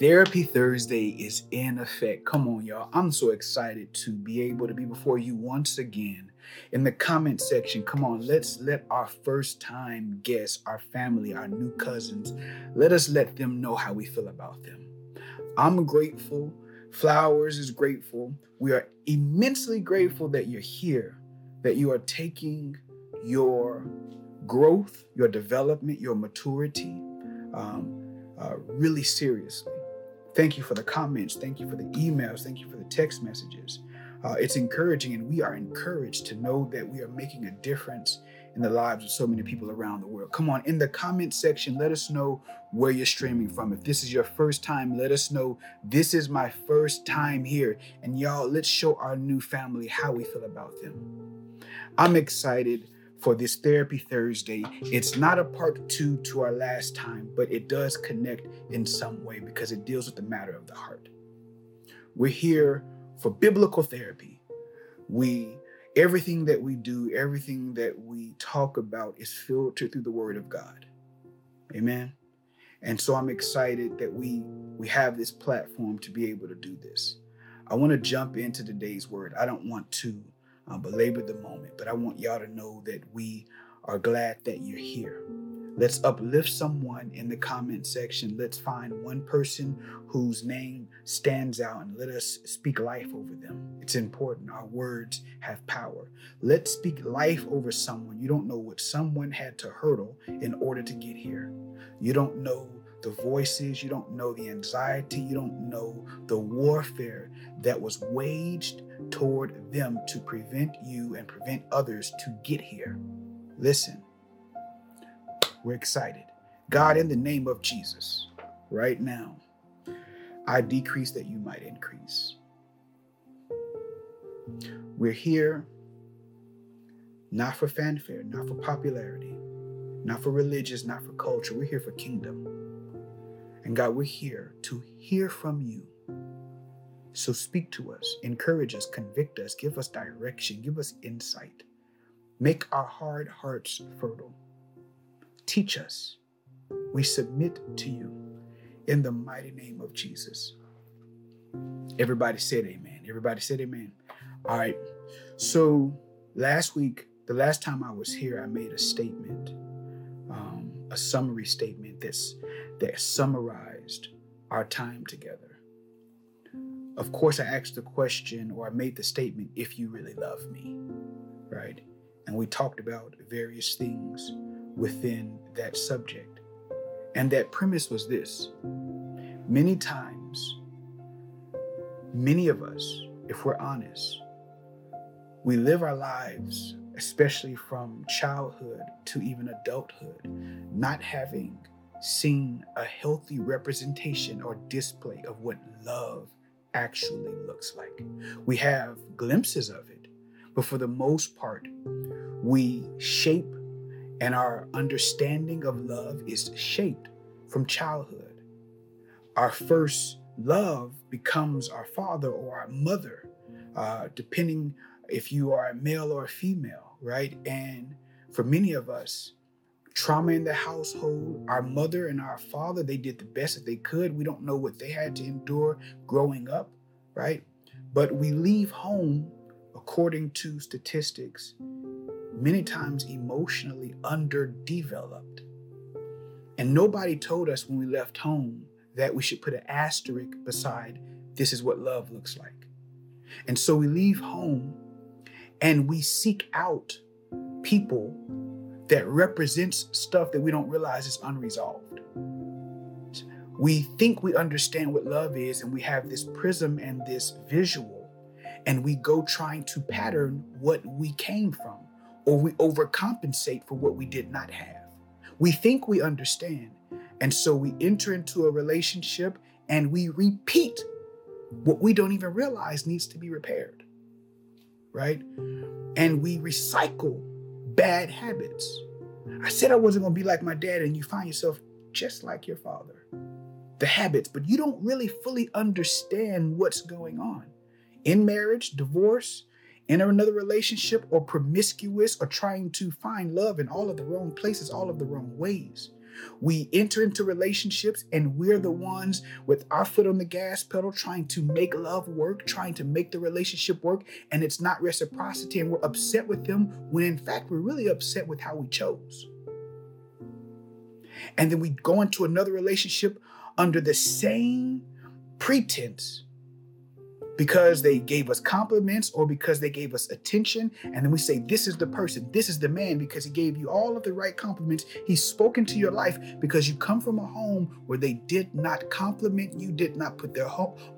Therapy Thursday is in effect. Come on, y'all. I'm so excited to be able to be before you once again. In the comment section, come on, let's let our first-time guests, our family, our new cousins, let them know how we feel about them. I'm grateful. Flowers is grateful. We are immensely grateful that you're here, that you are taking your growth, your development, your maturity really seriously. Thank you for the comments. Thank you for the emails. Thank you for the text messages. It's encouraging, and we are encouraged to know that we are making a difference in the lives of so many people around the world. Come on, in the comment section, let us know where you're streaming from. If this is your first time, let us know, this is my first time here. And y'all, let's show our new family how we feel about them. I'm excited for this Therapy Thursday. It's not a part two to our last time, but it does connect in some way because it deals with the matter of the heart. We're here for biblical therapy. Everything that we do, everything that we talk about is filtered through the Word of God. Amen. And so I'm excited that we have this platform to be able to do this. I want to jump into today's word. I don't want to belabor the moment, but I want y'all to know that we are glad that you're here. Let's uplift someone in the comment section. Let's find one person whose name stands out and let us speak life over them. It's important. Our words have power. Let's speak life over someone. You don't know what someone had to hurdle in order to get here. You don't know the voices. You don't know the anxiety. You don't know the warfare that was waged toward them to prevent you and prevent others to get here. Listen. We're excited. God, in the name of Jesus, right now, I decrease that you might increase. We're here not for fanfare, not for popularity, not for religious, not for culture. We're here for kingdom. And God, we're here to hear from you. So speak to us, encourage us, convict us, give us direction, give us insight. Make our hard hearts fertile. Teach us. We submit to you in the mighty name of Jesus. Everybody said amen. Everybody said amen. All right. So last week, the last time I was here, I made a statement, a summary statement that summarized our time together. Of course, I asked the question, or I made the statement, if you really love me, right? And we talked about various things within that subject. And that premise was this. Many times, many of us, if we're honest, we live our lives, especially from childhood to even adulthood, not having seen a healthy representation or display of what love actually looks like. We have glimpses of it, but for the most part, we shape and our understanding of love is shaped from childhood. Our first love becomes our father or our mother, depending if you are a male or a female, right? And for many of us, trauma in the household, our mother and our father, they did the best that they could. We don't know what they had to endure growing up, right? But we leave home, according to statistics, many times emotionally underdeveloped. And nobody told us when we left home that we should put an asterisk beside, this is what love looks like. And so we leave home and we seek out people that represents stuff that we don't realize is unresolved. We think we understand what love is, and we have this prism and this visual, and we go trying to pattern what we came from. Or we overcompensate for what we did not have. We think we understand. And so we enter into a relationship and we repeat what we don't even realize needs to be repaired, right? And we recycle bad habits. I said I wasn't going to be like my dad, and you find yourself just like your father. The habits, but you don't really fully understand what's going on. In marriage, divorce, in another relationship, or promiscuous, or trying to find love in all of the wrong places, all of the wrong ways. We enter into relationships and we're the ones with our foot on the gas pedal trying to make love work, trying to make the relationship work, and it's not reciprocity, and we're upset with them when in fact we're really upset with how we chose. And then we go into another relationship under the same pretense because they gave us compliments or because they gave us attention. And then we say, this is the person, this is the man, because he gave you all of the right compliments. He's spoken to your life because you come from a home where they did not compliment you, did not put their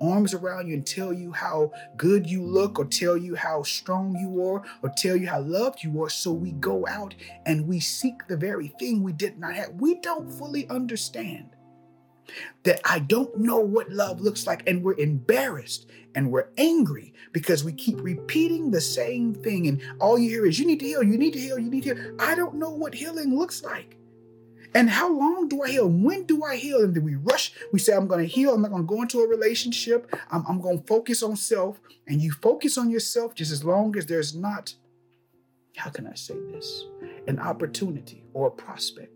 arms around you and tell you how good you look or tell you how strong you are or tell you how loved you are. So we go out and we seek the very thing we did not have. We don't fully understand that I don't know what love looks like, and we're embarrassed and we're angry because we keep repeating the same thing, and all you hear is you need to heal, you need to heal, you need to heal. I don't know what healing looks like, and how long do I heal, when do I heal? And then we rush, we say I'm going to heal, I'm not going to go into a relationship, I'm going to focus on self. And you focus on yourself just as long as there's not, how can I say this, an opportunity or a prospect.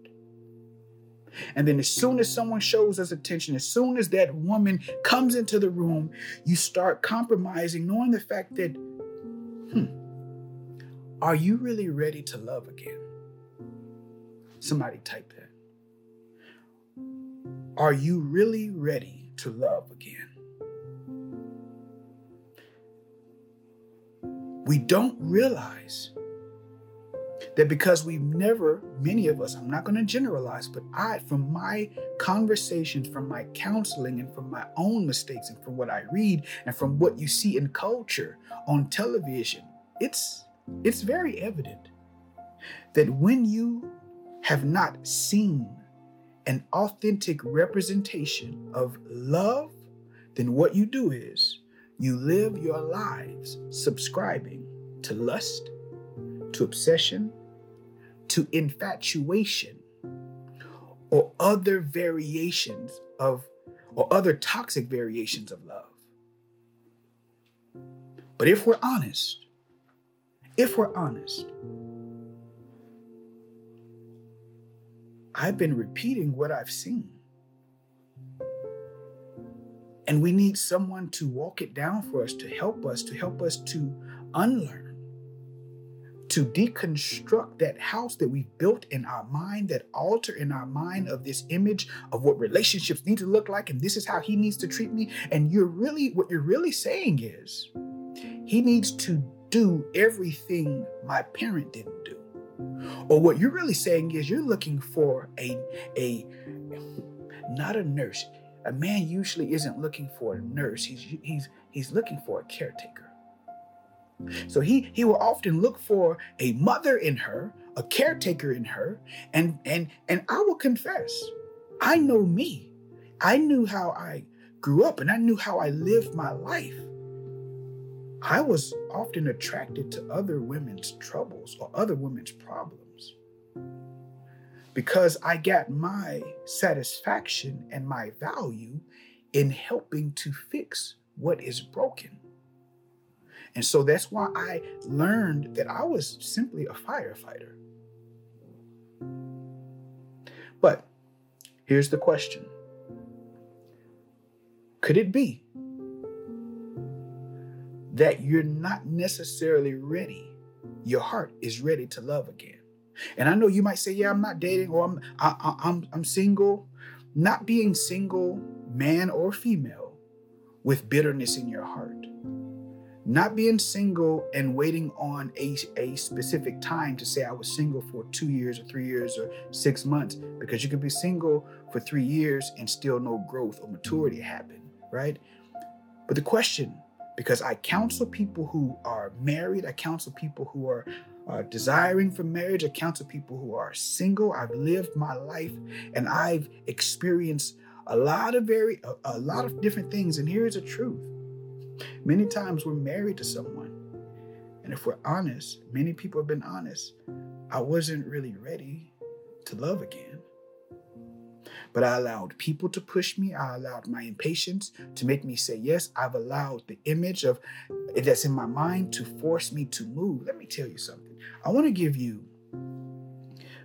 And then as soon as someone shows us attention, as soon as that woman comes into the room, you start compromising, knowing the fact that, are you really ready to love again? Somebody type that. Are you really ready to love again? We don't realize that because we've never, many of us, I'm not going to generalize, but I, from my conversations, from my counseling, and from my own mistakes, and from what I read, and from what you see in culture on television, it's very evident that when you have not seen an authentic representation of love, then what you do is you live your lives subscribing to lust, to obsession, to infatuation, or other variations of, or other toxic variations of love. But if we're honest, I've been repeating what I've seen. And we need someone to walk it down for us, to help us to unlearn, to deconstruct that house that we've built in our mind, that altar in our mind of this image of what relationships need to look like, and this is how he needs to treat me. And what you're really saying is, he needs to do everything my parent didn't do. Or what you're really saying is you're looking for a not a nurse. A man usually isn't looking for a nurse. He's looking for a caretaker. So he will often look for a mother in her, a caretaker in her, and I will confess, I know me. I knew how I grew up and I knew how I lived my life. I was often attracted to other women's troubles or other women's problems because I got my satisfaction and my value in helping to fix what is broken. And so that's why I learned that I was simply a firefighter. But here's the question. Could it be that you're not necessarily ready? Your heart is ready to love again. And I know you might say, yeah, I'm not dating, or I'm single. Not being single, man or female, with bitterness in your heart. Not being single and waiting on a specific time to say I was single for 2 years or 3 years or 6 months, because you could be single for 3 years and still no growth or maturity happen, right? But the question, because I counsel people who are married, I counsel people who are desiring for marriage, I counsel people who are single. I've lived my life and I've experienced a lot of different things. And here's the truth. Many times we're married to someone, and if we're honest, many people have been honest, I wasn't really ready to love again. But I allowed people to push me. I allowed my impatience to make me say yes. I've allowed the image of that's in my mind to force me to move. Let me tell you something. I want to give you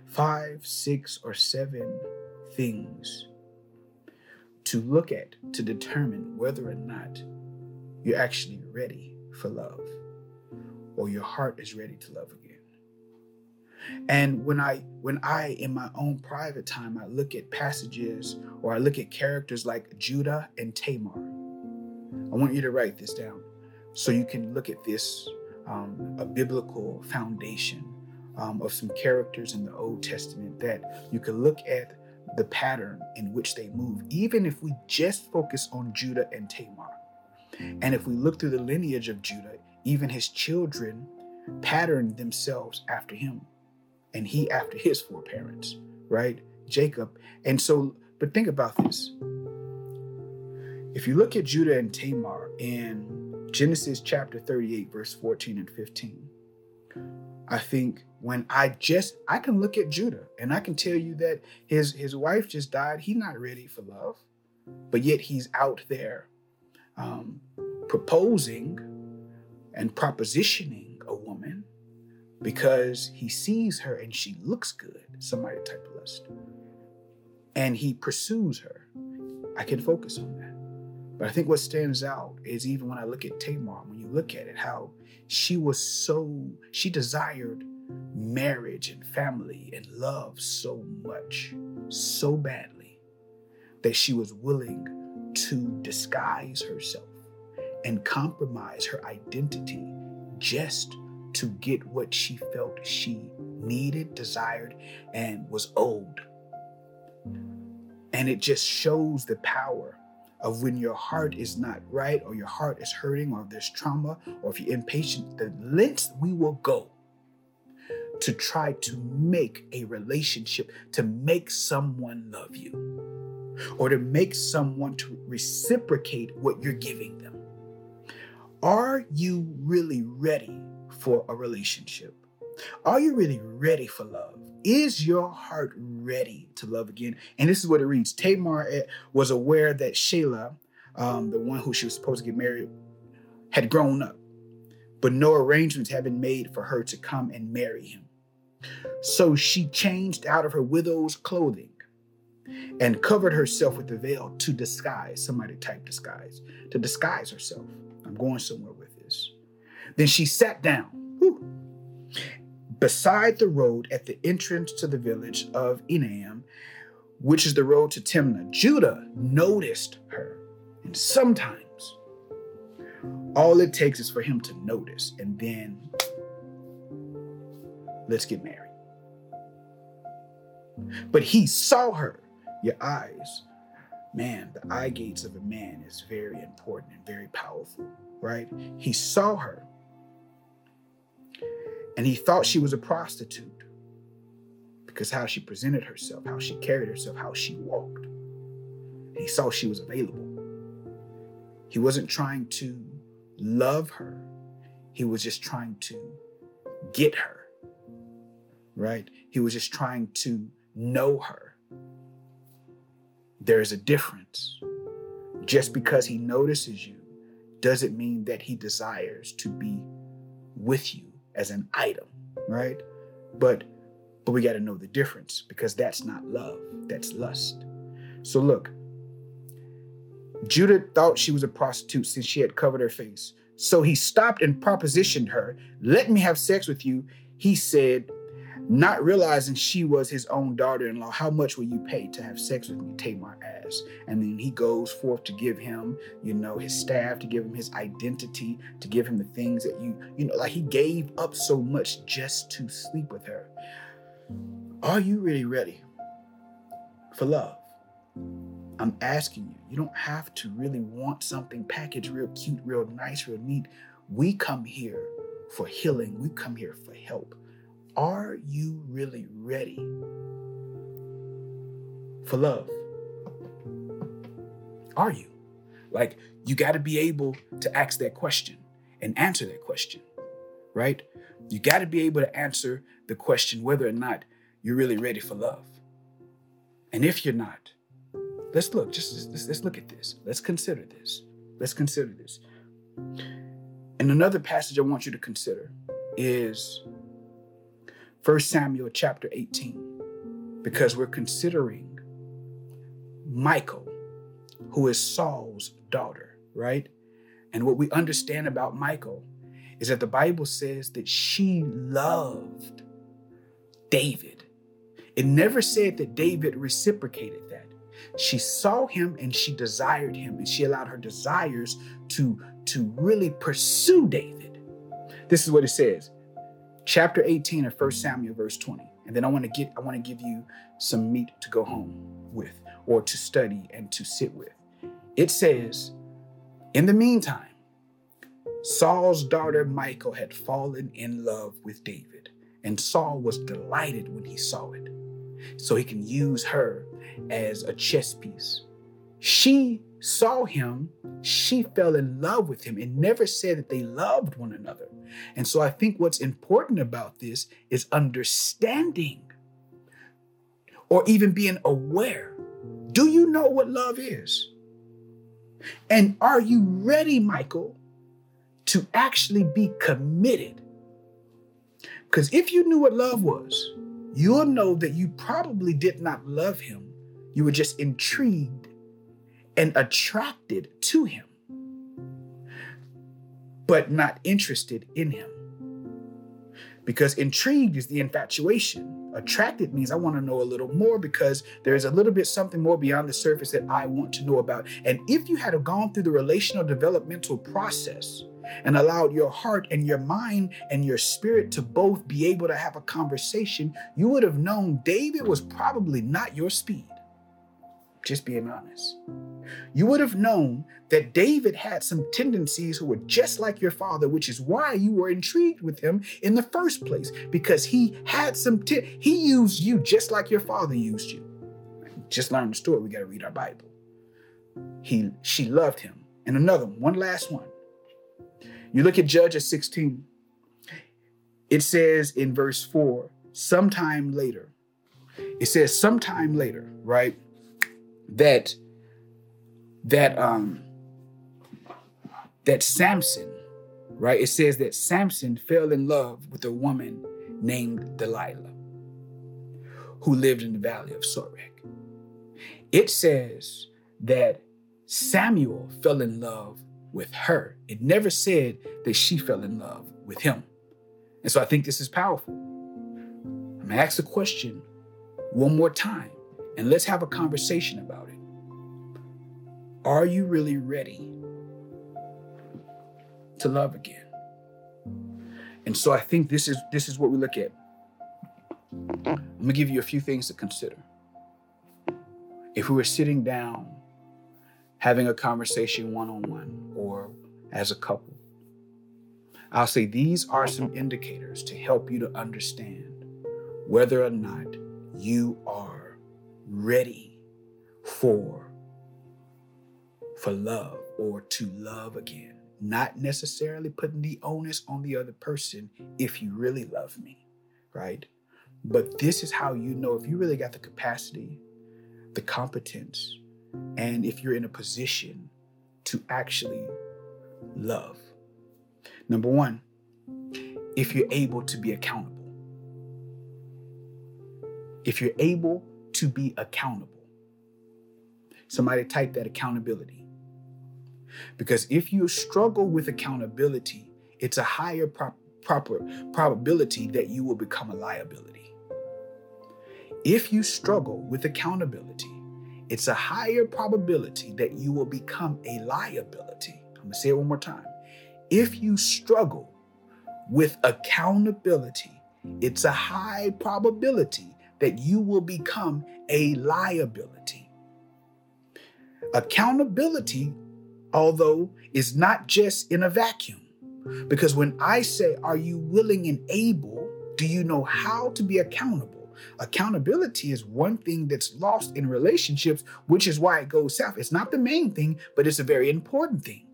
5, 6, or 7 things to look at to determine whether or not you're actually ready for love or your heart is ready to love again. And when I, in my own private time, I look at passages or I look at characters like Judah and Tamar. I want you to write this down so you can look at this, a biblical foundation of some characters in the Old Testament that you can look at the pattern in which they move, even if we just focus on Judah and Tamar. And if we look through the lineage of Judah, even his children patterned themselves after him, and he after his foreparents, right? Jacob. And so, but think about this. If you look at Judah and Tamar in Genesis chapter 38, verse 14 and 15, I think I can look at Judah and I can tell you that his wife just died. He's not ready for love, but yet he's out there proposing and propositioning a woman because he sees her and she looks good. Somebody type a list. And he pursues her. I can focus on that. But I think what stands out is even when I look at Tamar, when you look at it, how she desired marriage and family and love so much, so badly, that she was willing to disguise herself and compromise her identity just to get what she felt she needed, desired, and was owed. And it just shows the power of when your heart is not right, or your heart is hurting, or there's trauma, or if you're impatient, the lengths we will go to try to make a relationship, to make someone love you, or to make someone to reciprocate what you're giving them. Are you really ready for a relationship? Are you really ready for love? Is your heart ready to love again? And this is what it reads. Tamar was aware that Shelah, the one who she was supposed to get married, had grown up, but no arrangements had been made for her to come and marry him. So she changed out of her widow's clothing and covered herself with a veil to disguise. Somebody type disguise. To disguise herself. I'm going somewhere with this. Then she sat down. Whew. Beside the road at the entrance to the village of Enaim, which is the road to Timnah. Judah noticed her. And sometimes all it takes is for him to notice, and then let's get married. But he saw her. Your eyes, man, the eye gates of a man is very important and very powerful, right? He saw her. And he thought she was a prostitute because how she presented herself, how she carried herself, how she walked. He saw she was available. He wasn't trying to love her. He was just trying to get her, right? He was just trying to know her. There is a difference. Just because he notices you doesn't mean that he desires to be with you as an item, right? But we got to know the difference, because that's not love, that's lust. So look, Judah thought she was a prostitute since she had covered her face. So he stopped and propositioned her. Let me have sex with you, he said, not realizing she was his own daughter-in-law. How much will you pay to have sex with me? Tamar asked. And then he goes forth to give him, his staff, to give him his identity, to give him the things that he gave up so much just to sleep with her. Are you really ready for love? I'm asking you. You don't have to really want something packaged real cute, real nice, real neat. We come here for healing. We come here for help. Are you really ready for love? Are you? You got to be able to ask that question and answer that question, right? You got to be able to answer the question whether or not you're really ready for love. And if you're not, let's look. Let's look at this. Let's consider this. And another passage I want you to consider is 1 Samuel chapter 18, because we're considering Michal, who is Saul's daughter, right? And what we understand about Michal is that the Bible says that she loved David. It never said that David reciprocated that. She saw him and she desired him, and she allowed her desires to really pursue David. This is what it says. Chapter 18 of 1 Samuel, verse 20. And then I want to give you some meat to go home with, or to study and to sit with. It says, in the meantime, Saul's daughter Michal had fallen in love with David, and Saul was delighted when he saw it. So he can use her as a chess piece. She saw him, she fell in love with him. It never said that they loved one another. And so I think what's important about this is understanding, or even being aware. Do you know what love is? And are you ready, Michal, to actually be committed? Because if you knew what love was, you'll know that you probably did not love him. You were just intrigued and attracted to him, but not interested in him. Because intrigued is the infatuation. Attracted means I want to know a little more, because there's a little bit something more beyond the surface that I want to know about. And if you had gone through the relational developmental process and allowed your heart and your mind and your spirit to both be able to have a conversation, you would have known David was probably not your speed. Just being honest. You would have known that David had some tendencies who were just like your father, which is why you were intrigued with him in the first place, because he had he used you just like your father used you. Just learn the story. We got to read our Bible. She loved him. And another one, last one. You look at Judges 16. It says in verse 4, sometime later, right? That Samson, right? It says that Samson fell in love with a woman named Delilah, who lived in the valley of Sorek. It says that Samuel fell in love with her. It never said that she fell in love with him. And so I think this is powerful. I'm gonna ask the question one more time, and let's have a conversation about it. Are you really ready to love again? And so I think this is what we look at. I'm gonna give you a few things to consider. If we were sitting down, having a conversation one-on-one or as a couple, I'll say these are some indicators to help you to understand whether or not you are ready for love, or to love again. Not necessarily putting the onus on the other person, if you really love me, right? But this is how you know if you really got the capacity, the competence, and if you're in a position to actually love. Number one, if you're able to be accountable. If you're able to be accountable. Somebody type that, accountability. Because if you struggle with accountability, it's a higher probability that you will become a liability. If you struggle with accountability, it's a higher probability that you will become a liability. I'm gonna say it one more time. If you struggle with accountability, it's a high probability that you will become a liability. Accountability, although, is not just in a vacuum. Because when I say, are you willing and able? Do you know how to be accountable? Accountability is one thing that's lost in relationships, which is why it goes south. It's not the main thing, but it's a very important thing.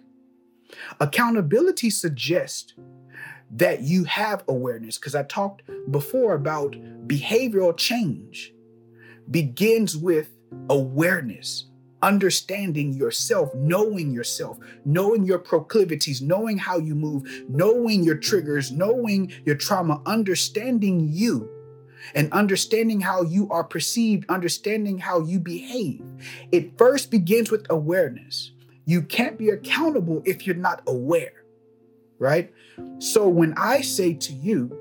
Accountability suggests that you have awareness, because I talked before about behavioral change begins with awareness, understanding yourself, knowing yourself, knowing your proclivities, knowing how you move, knowing your triggers, knowing your trauma, understanding you and understanding how you are perceived, understanding how you behave. It first begins with awareness. You can't be accountable if you're not aware, right? So when I say to you,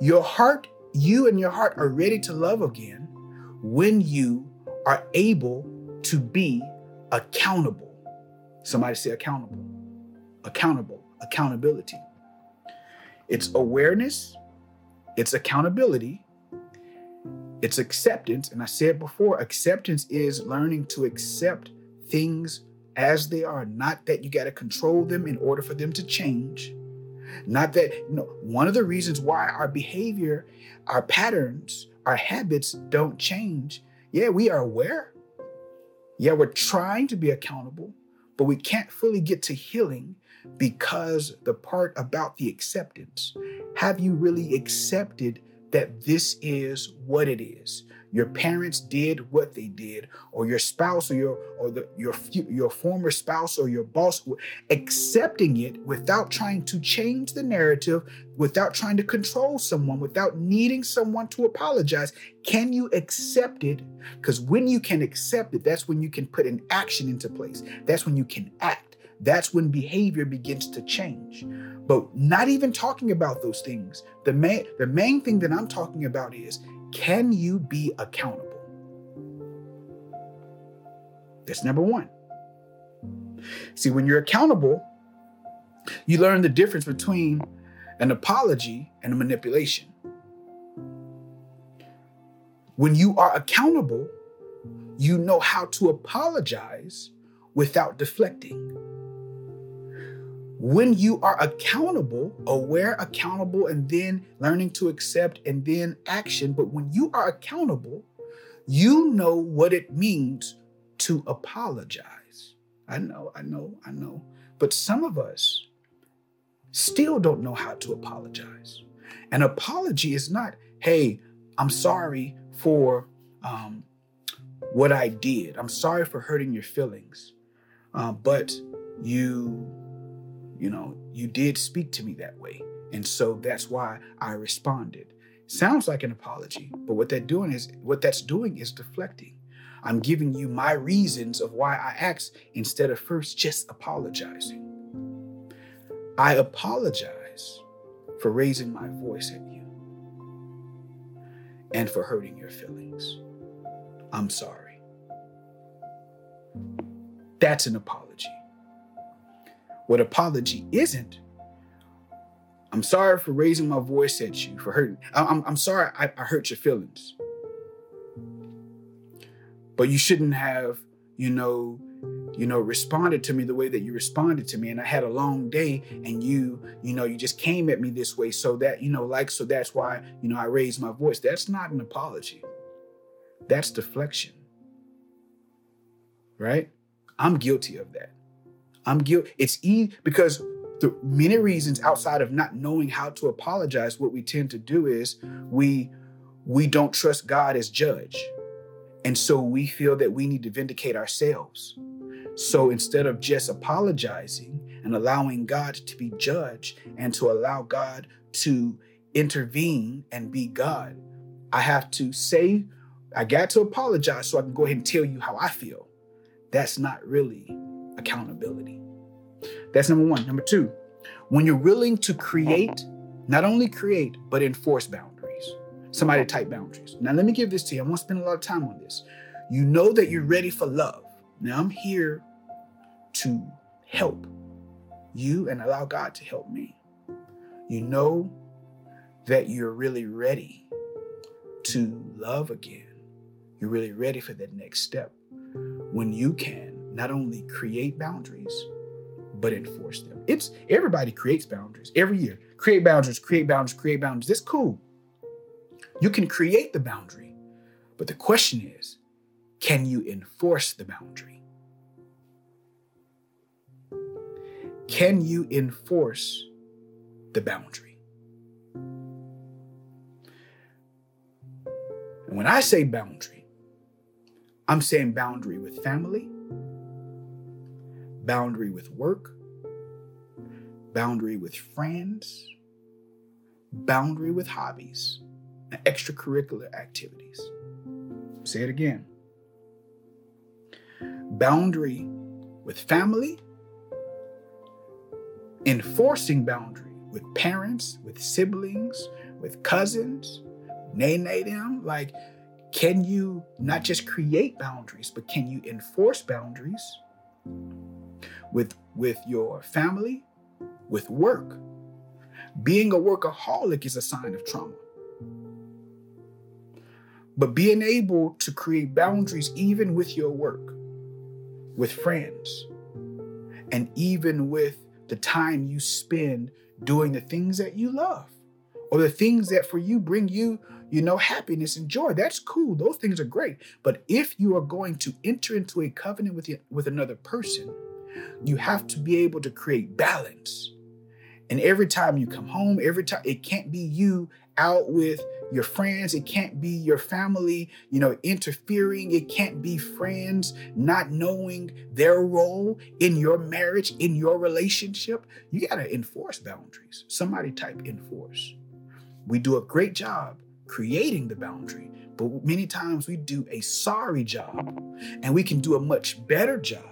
your heart, you and your heart are ready to love again when you are able to be accountable. Somebody say accountable, accountable, accountability. It's awareness, it's accountability, it's acceptance. And I said before, acceptance is learning to accept things as they are. Not that you got to control them in order for them to change. Not that, one of the reasons why our behavior, our patterns, our habits don't change. Yeah, we are aware. Yeah, we're trying to be accountable, but we can't fully get to healing because the part about the acceptance. Have you really accepted that this is what it is? Your parents did what they did, or your spouse, or your former spouse, or your boss. Accepting it without trying to change the narrative, without trying to control someone, without needing someone to apologize. Can you accept it? Because when you can accept it, that's when you can put an action into place. That's when you can act. That's when behavior begins to change. But not even talking about those things. The main thing that I'm talking about is, can you be accountable? That's number one. See, when you're accountable, you learn the difference between an apology and a manipulation. When you are accountable, you know how to apologize without deflecting. When you are accountable, aware, accountable, and then learning to accept and then action. But when you are accountable, you know what it means to apologize. I know. But some of us still don't know how to apologize. An apology is not, hey, I'm sorry for what I did. I'm sorry for hurting your feelings. But you did speak to me that way. And so that's why I responded. Sounds like an apology, but what that's doing is deflecting. I'm giving you my reasons of why I asked instead of first just apologizing. I apologize for raising my voice at you and for hurting your feelings. I'm sorry. That's an apology. What apology isn't, I'm sorry for raising my voice at you, for hurting. I'm sorry I hurt your feelings. But you shouldn't have, responded to me the way that you responded to me. And I had a long day and you just came at me this way. So that, so that's why, I raised my voice. That's not an apology. That's deflection. Right? I'm guilty of that. I'm guilty. It's easy because the many reasons outside of not knowing how to apologize, what we tend to do is we don't trust God as judge. And so we feel that we need to vindicate ourselves. So instead of just apologizing and allowing God to be judge and to allow God to intervene and be God, I have to say, I got to apologize so I can go ahead and tell you how I feel. That's not really accountability. That's number one. Number two, when you're willing to create, not only create, but enforce boundaries. Somebody type boundaries. Now, let me give this to you. I won't spend a lot of time on this. You know that you're ready for love. Now, I'm here to help you and allow God to help me. You know that you're really ready to love again. You're really ready for that next step when you can not only create boundaries, but enforce them. It's everybody creates boundaries every year. Create boundaries. That's cool. You can create the boundary, but the question is, can you enforce the boundary? Can you enforce the boundary? And when I say boundary, I'm saying boundary with family, boundary with work, boundary with friends, boundary with hobbies. and extracurricular activities. Say it again. Boundary with family, enforcing boundary with parents, with siblings, with cousins, nay them. Like, can you not just create boundaries, but can you enforce boundaries with your family, with work? Being a workaholic is a sign of trauma. But being able to create boundaries even with your work, with friends, and even with the time you spend doing the things that you love or the things that for you bring you, happiness and joy. That's cool. Those things are great. But if you are going to enter into a covenant with another person, you have to be able to create balance. And every time you come home, it can't be you out with your friends. It can't be your family, interfering. It can't be friends not knowing their role in your marriage, in your relationship. You got to enforce boundaries. Somebody type enforce. We do a great job creating the boundary, but many times we do a sorry job, and we can do a much better job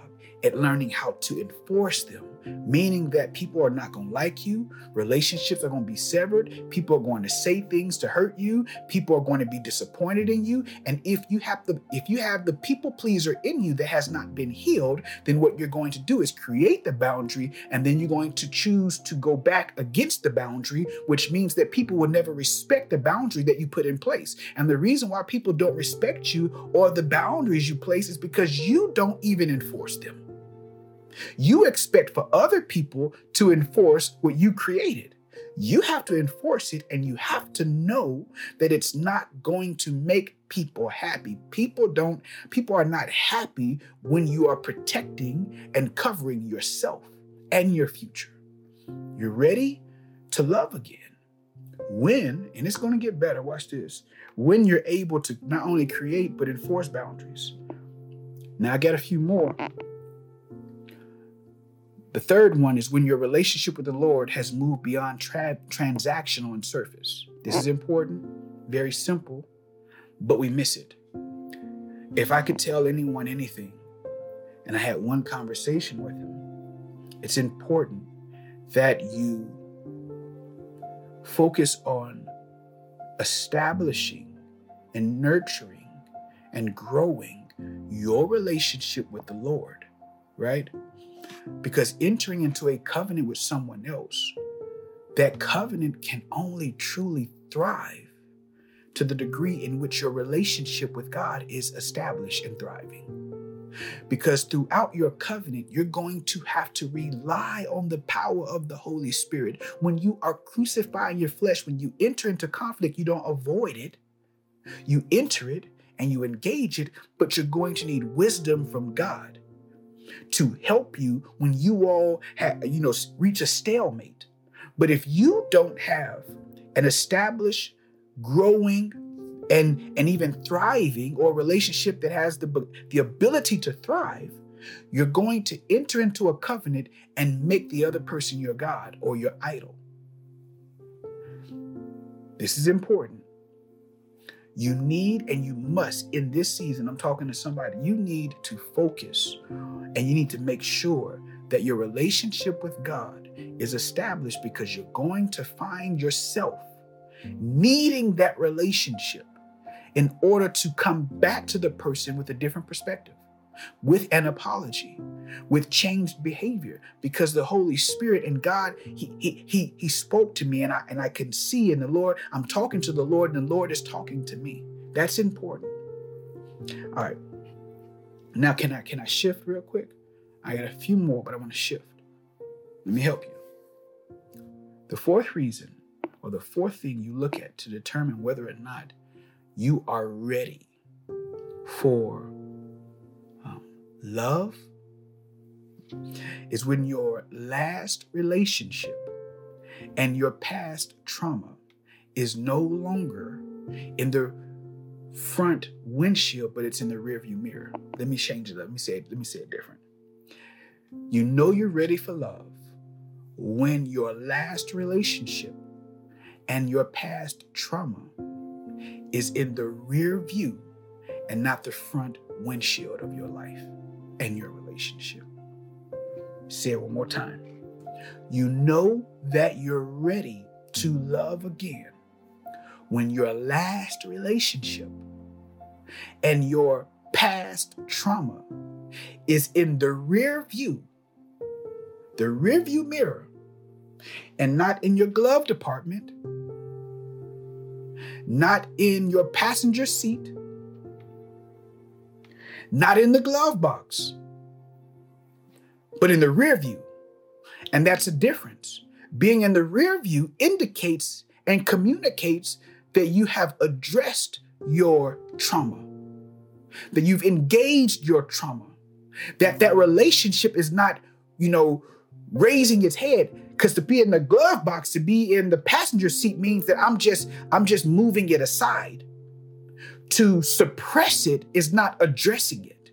at learning how to enforce them, meaning that people are not going to like you, relationships are going to be severed, people are going to say things to hurt you, people are going to be disappointed in you, and if you have the people pleaser in you that has not been healed, then what you're going to do is create the boundary, and then you're going to choose to go back against the boundary, which means that people will never respect the boundary that you put in place. And the reason why people don't respect you or the boundaries you place is because you don't even enforce them. You expect for other people to enforce what you created. You have to enforce it, and you have to know that it's not going to make people happy. People are not happy when you are protecting and covering yourself and your future. You're ready to love again when, and it's going to get better, watch this, when you're able to not only create but enforce boundaries. Now I got a few more. The third one is when your relationship with the Lord has moved beyond transactional and surface. This is important, very simple, but we miss it. If I could tell anyone anything, and I had one conversation with him, it's important that you focus on establishing and nurturing and growing your relationship with the Lord, right? Because entering into a covenant with someone else, that covenant can only truly thrive to the degree in which your relationship with God is established and thriving. Because throughout your covenant, you're going to have to rely on the power of the Holy Spirit. When you are crucifying your flesh, when you enter into conflict, you don't avoid it. You enter it and you engage it, but you're going to need wisdom from God to help you when you all reach a stalemate. But if you don't have an established, growing, and even thriving, or relationship that has the ability to thrive, you're going to enter into a covenant and make the other person your God or your idol. This is important. You need, and you must, in this season, I'm talking to somebody, you need to focus, and you need to make sure that your relationship with God is established, because you're going to find yourself needing that relationship in order to come back to the person with a different perspective, with an apology, with changed behavior, because the Holy Spirit and God, he spoke to me, and I can see in the Lord, I'm talking to the Lord, and the Lord is talking to me. That's important. All right. Now, can I shift real quick? I got a few more, but I want to shift. Let me help you. The fourth reason, or the fourth thing you look at to determine whether or not you are ready for love, is when your last relationship and your past trauma is no longer in the front windshield, but it's in the rearview mirror. Let me change it. Let me say it different. You know you're ready for love when your last relationship and your past trauma is in the rear view and not the front windshield of your life and your relationship. Say it one more time. You know that you're ready to love again when your last relationship and your past trauma is in the rear view mirror, and not in your glove department, not in your passenger seat, not in the glove box, but in the rear view. And that's a difference. Being in the rear view indicates and communicates that you have addressed your trauma, that you've engaged your trauma, that that relationship is not, raising its head. Because to be in the glove box, to be in the passenger seat means that I'm just moving it aside. To suppress it is not addressing it.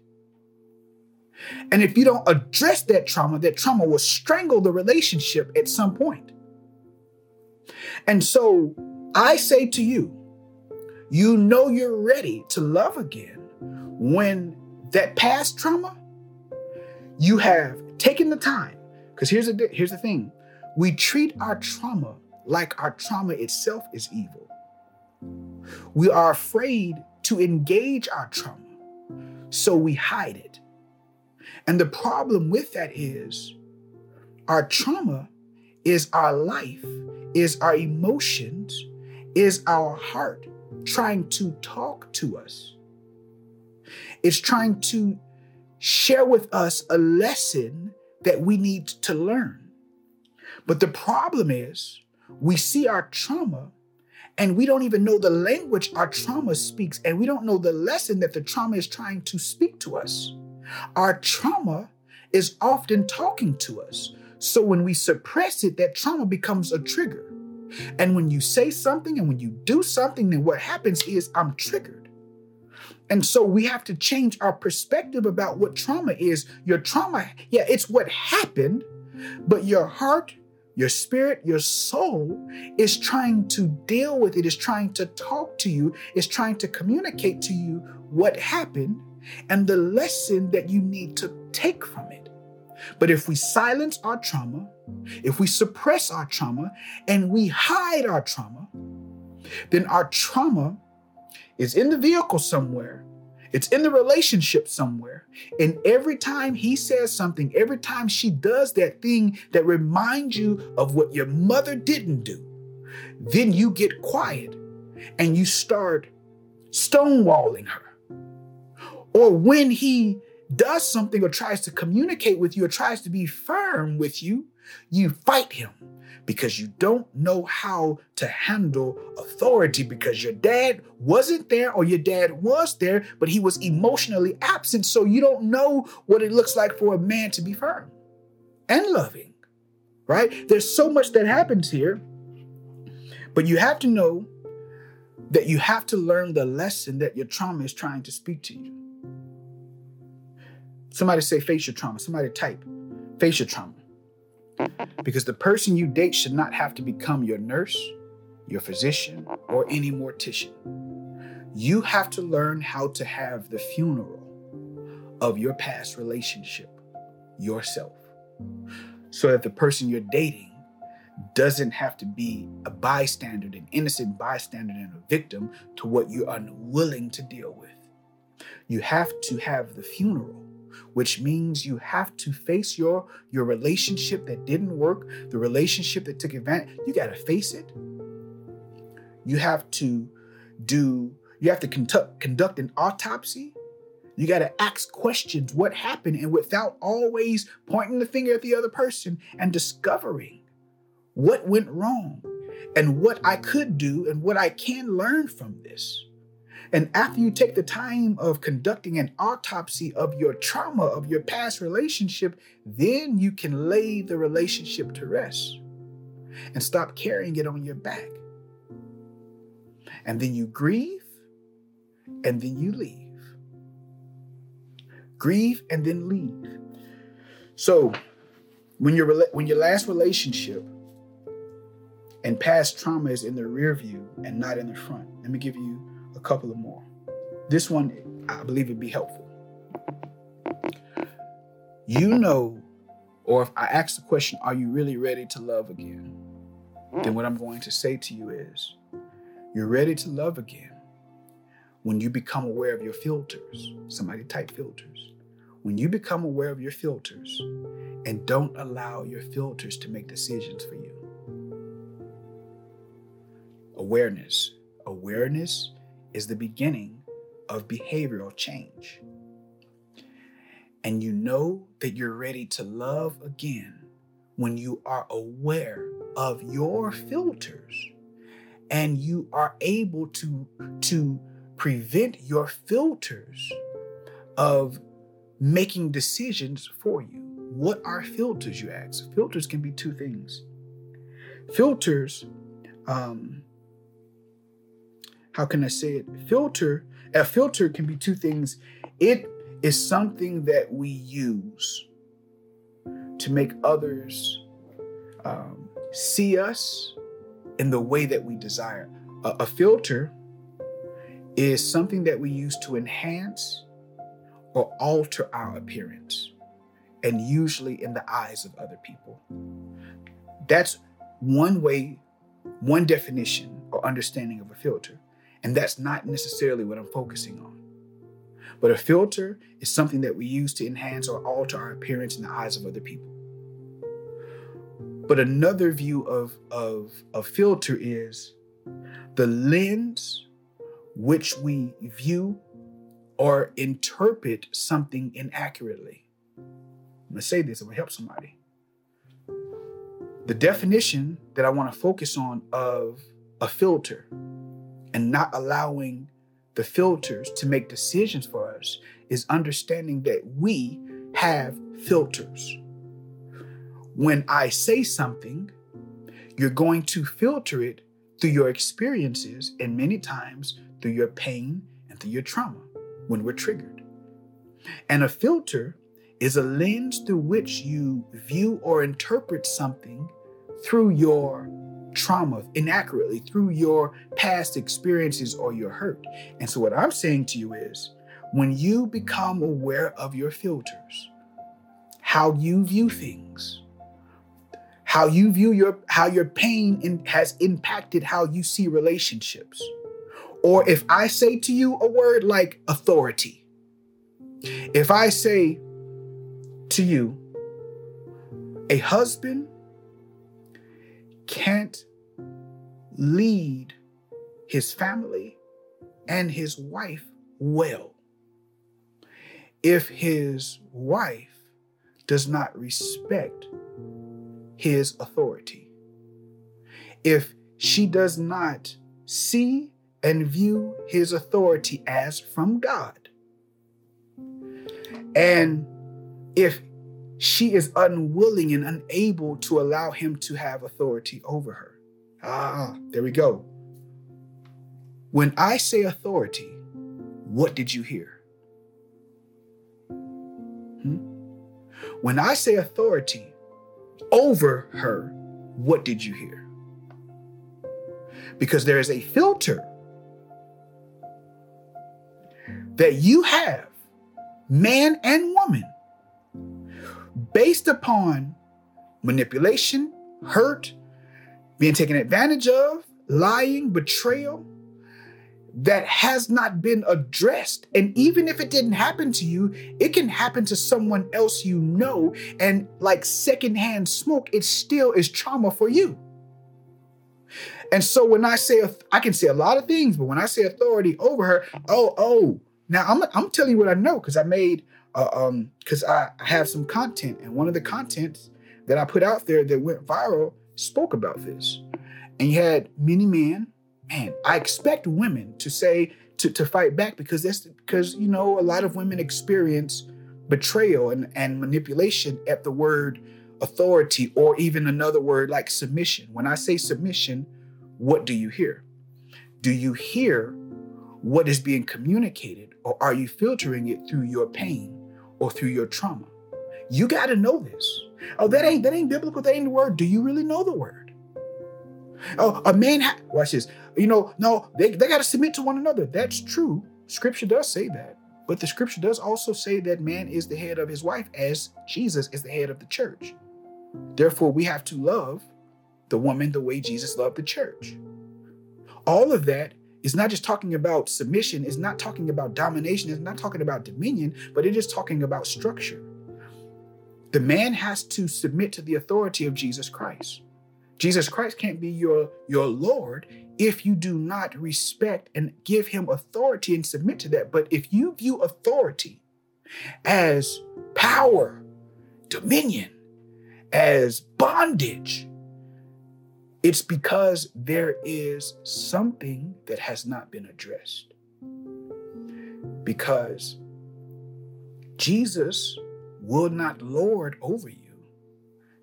And if you don't address that trauma will strangle the relationship at some point. And so I say to you, you know you're ready to love again when that past trauma, you have taken the time. Because here's the thing. We treat our trauma like our trauma itself is evil. We are afraid to engage our trauma, so we hide it. And the problem with that is our trauma is our life, is our emotions, is our heart trying to talk to us. It's trying to share with us a lesson that we need to learn. But the problem is we see our trauma and we don't even know the language our trauma speaks, and we don't know the lesson that the trauma is trying to speak to us. Our trauma is often talking to us. So when we suppress it, that trauma becomes a trigger. And when you say something and when you do something, then what happens is I'm triggered. And so we have to change our perspective about what trauma is. Your trauma, it's what happened, but your heart, your spirit, your soul is trying to deal with it, is trying to talk to you, is trying to communicate to you what happened and the lesson that you need to take from it. But if we silence our trauma, if we suppress our trauma, and we hide our trauma, then our trauma is in the vehicle somewhere. It's in the relationship somewhere. And every time he says something, every time she does that thing that reminds you of what your mother didn't do, then you get quiet and you start stonewalling her. Or when he does something or tries to communicate with you or tries to be firm with you, you fight him because you don't know how to handle authority, because your dad wasn't there, or your dad was there, but he was emotionally absent. So you don't know what it looks like for a man to be firm and loving, right? There's so much that happens here, but you have to know that you have to learn the lesson that your trauma is trying to speak to you. Somebody say, face your trauma. Somebody type, face your trauma. Because the person you date should not have to become your nurse, your physician, or any mortician. You have to learn how to have the funeral of your past relationship yourself, so that the person you're dating doesn't have to be a bystander, an innocent bystander, and a victim to what you're unwilling to deal with. You have to have the funeral, which means you have to face your relationship that didn't work, the relationship that took advantage. You got to face it. You have to conduct an autopsy. You got to ask questions, what happened, and without always pointing the finger at the other person, and discovering what went wrong and what I could do and what I can learn from this. And after you take the time of conducting an autopsy of your trauma, of your past relationship, then you can lay the relationship to rest and stop carrying it on your back. And then you grieve, and then you leave. Grieve and then leave. So when your last relationship and past trauma is in the rear view and not in the front, let me give you couple of more. This one, I believe it'd be helpful. You know, or if I ask the question, are you really ready to love again? Then what I'm going to say to you is, you're ready to love again when you become aware of your filters. Somebody type filters. When you become aware of your filters and don't allow your filters to make decisions for you. Awareness. Awareness is the beginning of behavioral change. And you know that you're ready to love again when you are aware of your filters and you are able to prevent your filters of making decisions for you. What are filters, you ask? Filters can be two things. Filters, how can I say it? A filter can be two things. It is something that we use to make others see us in the way that we desire. A filter is something that we use to enhance or alter our appearance, and usually in the eyes of other people. That's one way, one definition or understanding of a filter. And that's not necessarily what I'm focusing on. But a filter is something that we use to enhance or alter our appearance in the eyes of other people. But another view of filter is the lens which we view or interpret something inaccurately. I'm going to say this, it will help somebody. The definition that I want to focus on of a filter and not allowing the filters to make decisions for us is understanding that we have filters. When I say something, you're going to filter it through your experiences and many times through your pain and through your trauma when we're triggered. And a filter is a lens through which you view or interpret something through your trauma inaccurately, through your past experiences or your hurt. And so what I'm saying to you is, when you become aware of your filters, how you view things, how you view how your pain has impacted how you see relationships. Or if I say to you a word like authority, if I say to you, a husband can't lead his family and his wife well if his wife does not respect his authority, if she does not see and view his authority as from God, and if she is unwilling and unable to allow him to have authority over her. There we go. When I say authority, what did you hear? When I say authority, over her, what did you hear? Because there is a filter that you have, man and woman, based upon manipulation, hurt, being taken advantage of, lying, betrayal, that has not been addressed. And even if it didn't happen to you, it can happen to someone else you know. And like secondhand smoke, it still is trauma for you. And so when I say, I can say a lot of things, but when I say authority over her, now I'm telling you what I know because I made, because I have some content. And one of the contents that I put out there that went viral spoke about this. And you had many men. Man, I expect women to say, to fight back because you know, a lot of women experience betrayal and manipulation at the word authority or even another word like submission. When I say submission, what do you hear? Do you hear what is being communicated, or are you filtering it through your pain or through your trauma? You got to know this. Oh, that ain't biblical. That ain't the word. Do you really know the word? Oh, a man, watch this. No, they got to submit to one another. That's true. Scripture does say that. But the scripture does also say that man is the head of his wife as Jesus is the head of the church. Therefore, we have to love the woman the way Jesus loved the church. All of that is not just talking about submission. It's not talking about domination. It's not talking about dominion, but it is talking about structure. The man has to submit to the authority of Jesus Christ. Jesus Christ can't be your Lord if you do not respect and give him authority and submit to that. But if you view authority as power, dominion, as bondage, it's because there is something that has not been addressed. Because Jesus will not lord over you.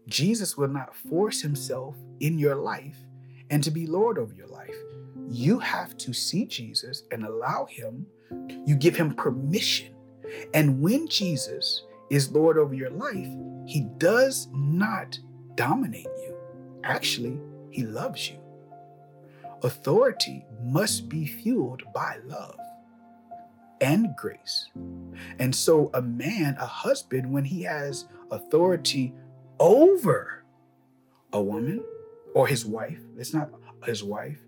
Jesus will not force himself in your life and to be Lord over your life. You have to see Jesus and allow him. You give him permission. And when Jesus is Lord over your life, he does not dominate you. Actually, he loves you. Authority must be fueled by love and grace. And so a man, a husband, when he has authority over a woman or his wife, it's not his wife,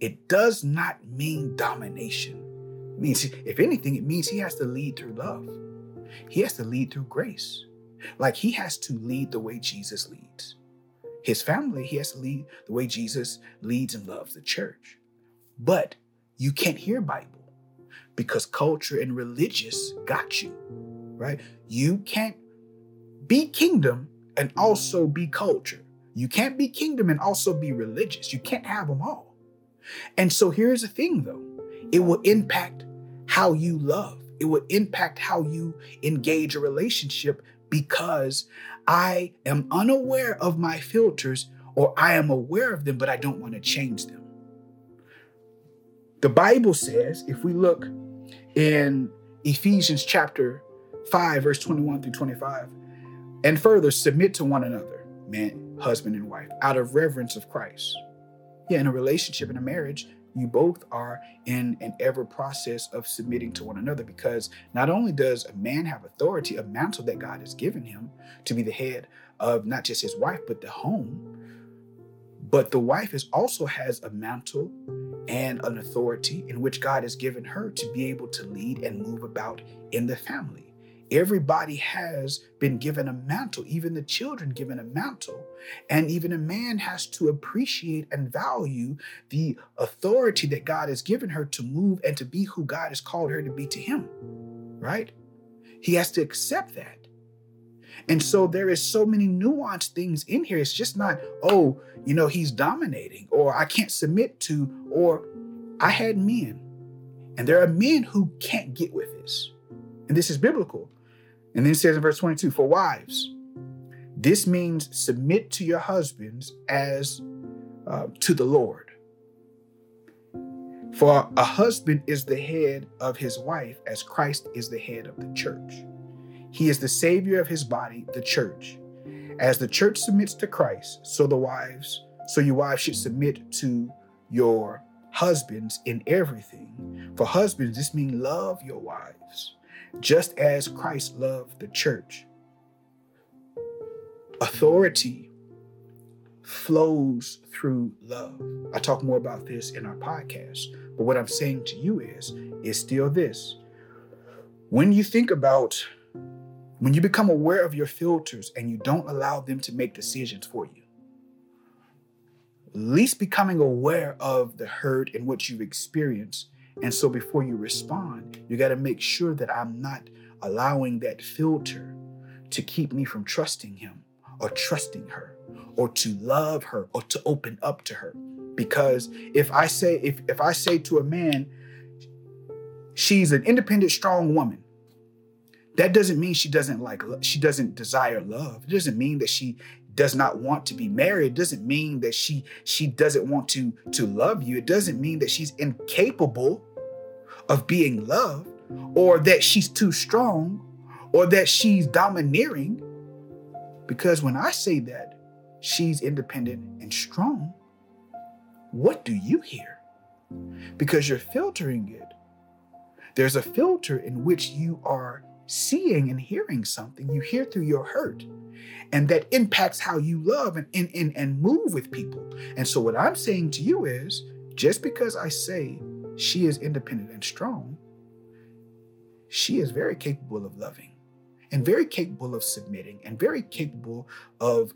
it does not mean domination. It means, if anything, it means he has to lead through love. He has to lead through grace. Like, he has to lead the way Jesus leads. His family, he has to lead the way Jesus leads and loves the church. But you can't hear Bible because culture and religious got you, right? You can't be kingdom and also be culture. You can't be kingdom and also be religious. You can't have them all. And so here's the thing, though. It will impact how you love. It will impact how you engage a relationship, because I am unaware of my filters, or I am aware of them, but I don't want to change them. The Bible says, if we look in Ephesians chapter 5, verse 21 through 25, and further, submit to one another, man, husband and wife, out of reverence of Christ. Yeah, in a relationship, in a marriage, you both are in an ever process of submitting to one another, because not only does a man have authority, a mantle that God has given him to be the head of not just his wife, but the home, but the wife is also has a mantle and an authority in which God has given her to be able to lead and move about in the family. Everybody has been given a mantle, even the children given a mantle. And even a man has to appreciate and value the authority that God has given her to move and to be who God has called her to be to him, right? He has to accept that. And so there is so many nuanced things in here. It's just not, oh, he's dominating, or I can't submit to, or I had men. And there are men who can't get with this. And this is biblical. And then it says in verse 22, for wives, this means submit to your husbands as to the Lord. For a husband is the head of his wife as Christ is the head of the church. He is the savior of his body, the church. As the church submits to Christ, so your wives should submit to your husbands in everything. For husbands, this means love your wives, just as Christ loved the church. Authority flows through love. I talk more about this in our podcast, but what I'm saying to you is still this. When you become aware of your filters and you don't allow them to make decisions for you, at least becoming aware of the hurt and what you've experienced. And so before you respond, you got to make sure that I'm not allowing that filter to keep me from trusting him or trusting her or to love her or to open up to her. Because if I say to a man, she's an independent, strong woman, that doesn't mean she doesn't desire love. It doesn't mean that she does not want to be married. It doesn't mean that she doesn't want to love you. It doesn't mean that she's incapable of being loved, or that she's too strong, or that she's domineering. Because when I say that she's independent and strong, what do you hear? Because you're filtering it. There's a filter in which you are seeing and hearing something. You hear through your hurt, and that impacts how you love and move with people. And so what I'm saying to you is, just because I say she is independent and strong, she is very capable of loving and very capable of submitting and very capable of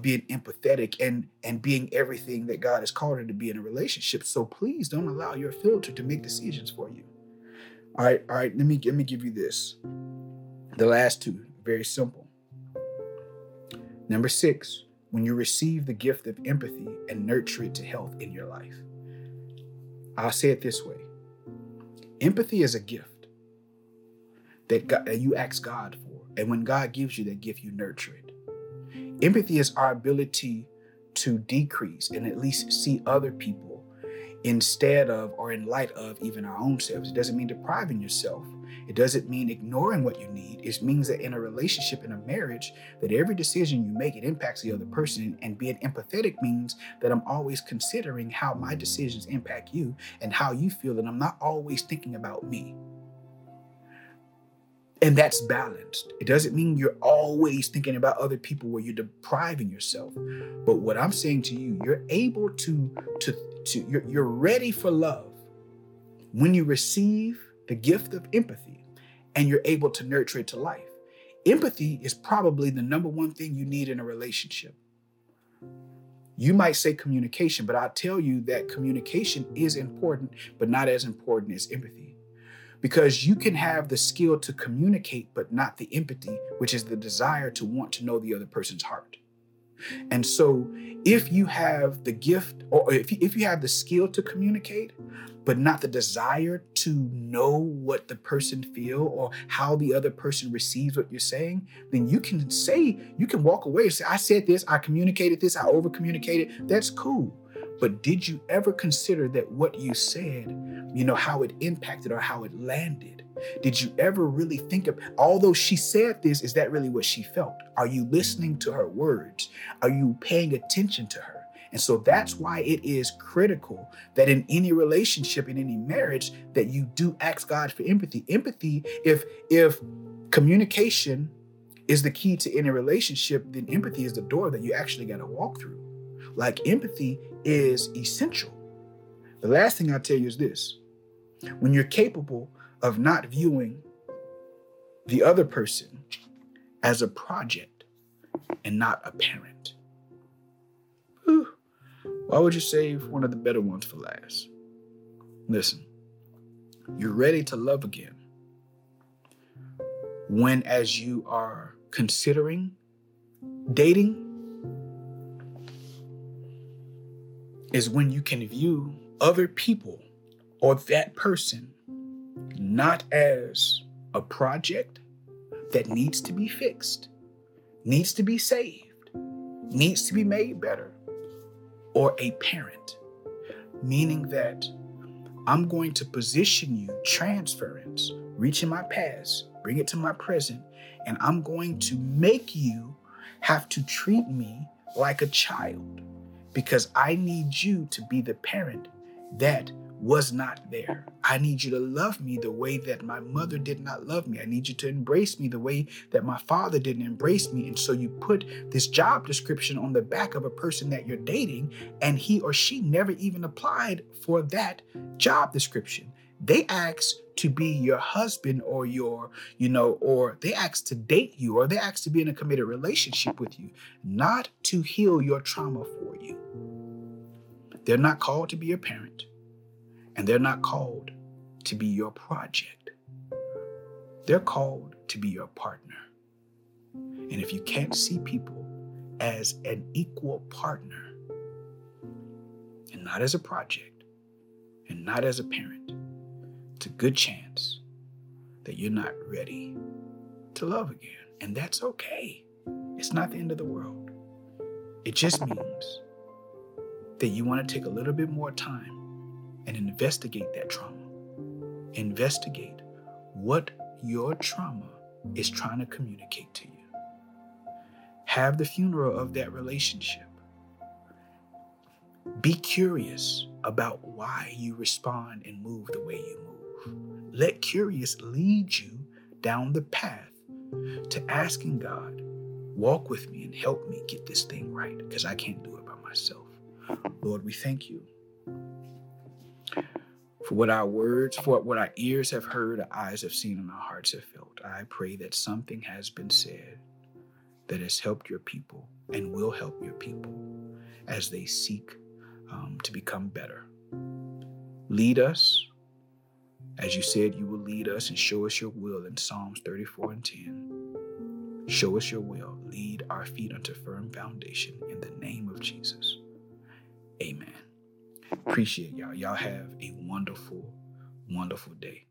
being empathetic and being everything that God has called her to be in a relationship. So please don't allow your filter to make decisions for you. All right, let me give you this. The last two, very simple. Number 6, when you receive the gift of empathy and nurture it to health in your life. I'll say it this way. Empathy is a gift that you ask God for. And when God gives you that gift, you nurture it. Empathy is our ability to decrease and at least see other people instead of or in light of even our own selves. It doesn't mean depriving yourself. It doesn't mean ignoring what you need. It means that in a relationship, in a marriage, that every decision you make, it impacts the other person. And being empathetic means that I'm always considering how my decisions impact you and how you feel, and I'm not always thinking about me. And that's balanced. It doesn't mean you're always thinking about other people where you're depriving yourself. But what I'm saying to you, you're able you're ready for love when you receive the gift of empathy and you're able to nurture it to life. Empathy is probably the number one thing you need in a relationship. You might say communication, but I'll tell you that communication is important, but not as important as empathy. Because you can have the skill to communicate, but not the empathy, which is the desire to want to know the other person's heart. And so if you have the gift, or if you have the skill to communicate, but not the desire to know what the person feels or how the other person receives what you're saying, then you can walk away and say, I said this, I communicated this, I over-communicated. That's cool. But did you ever consider that what you said, how it impacted or how it landed? Did you ever really think of, although she said this, is that really what she felt? Are you listening to her words? Are you paying attention to her? And so that's why it is critical that in any relationship, in any marriage, that you do ask God for empathy. Empathy, if communication is the key to any relationship, then empathy is the door that you actually got to walk through. Like, empathy is essential. The last thing I'll tell you is this. When you're capable of not viewing the other person as a project and not a parent. Whew. Why would you save one of the better ones for last? Listen, you're ready to love again when, as you are considering dating, is when you can view other people or that person not as a project that needs to be fixed, needs to be saved, needs to be made better, or a parent, meaning that I'm going to position you, transference, reaching my past, bring it to my present, and I'm going to make you have to treat me like a child. Because I need you to be the parent that was not there. I need you to love me the way that my mother did not love me. I need you to embrace me the way that my father didn't embrace me. And so you put this job description on the back of a person that you're dating, and he or she never even applied for that job description. They asked to be your husband or or they asked to date you, or they asked to be in a committed relationship with you, not to heal your trauma for you. They're not called to be your parent, and they're not called to be your project. They're called to be your partner. And if you can't see people as an equal partner and not as a project and not as a parent, it's a good chance that you're not ready to love again. And that's okay. It's not the end of the world. It just means that you want to take a little bit more time and investigate that trauma. Investigate what your trauma is trying to communicate to you. Have the funeral of that relationship. Be curious about why you respond and move the way you move. Let curious lead you down the path to asking God, walk with me and help me get this thing right, because I can't do it by myself. Lord, we thank you for what our words, for what our ears have heard, our eyes have seen, and our hearts have felt. I pray that something has been said that has helped your people and will help your people as they seek to become better. Lead us, as you said you will lead us, and show us your will in Psalms 34:10. Show us your will. Lead our feet unto firm foundation in the name of Jesus. Amen. Appreciate y'all. Y'all have a wonderful, wonderful day.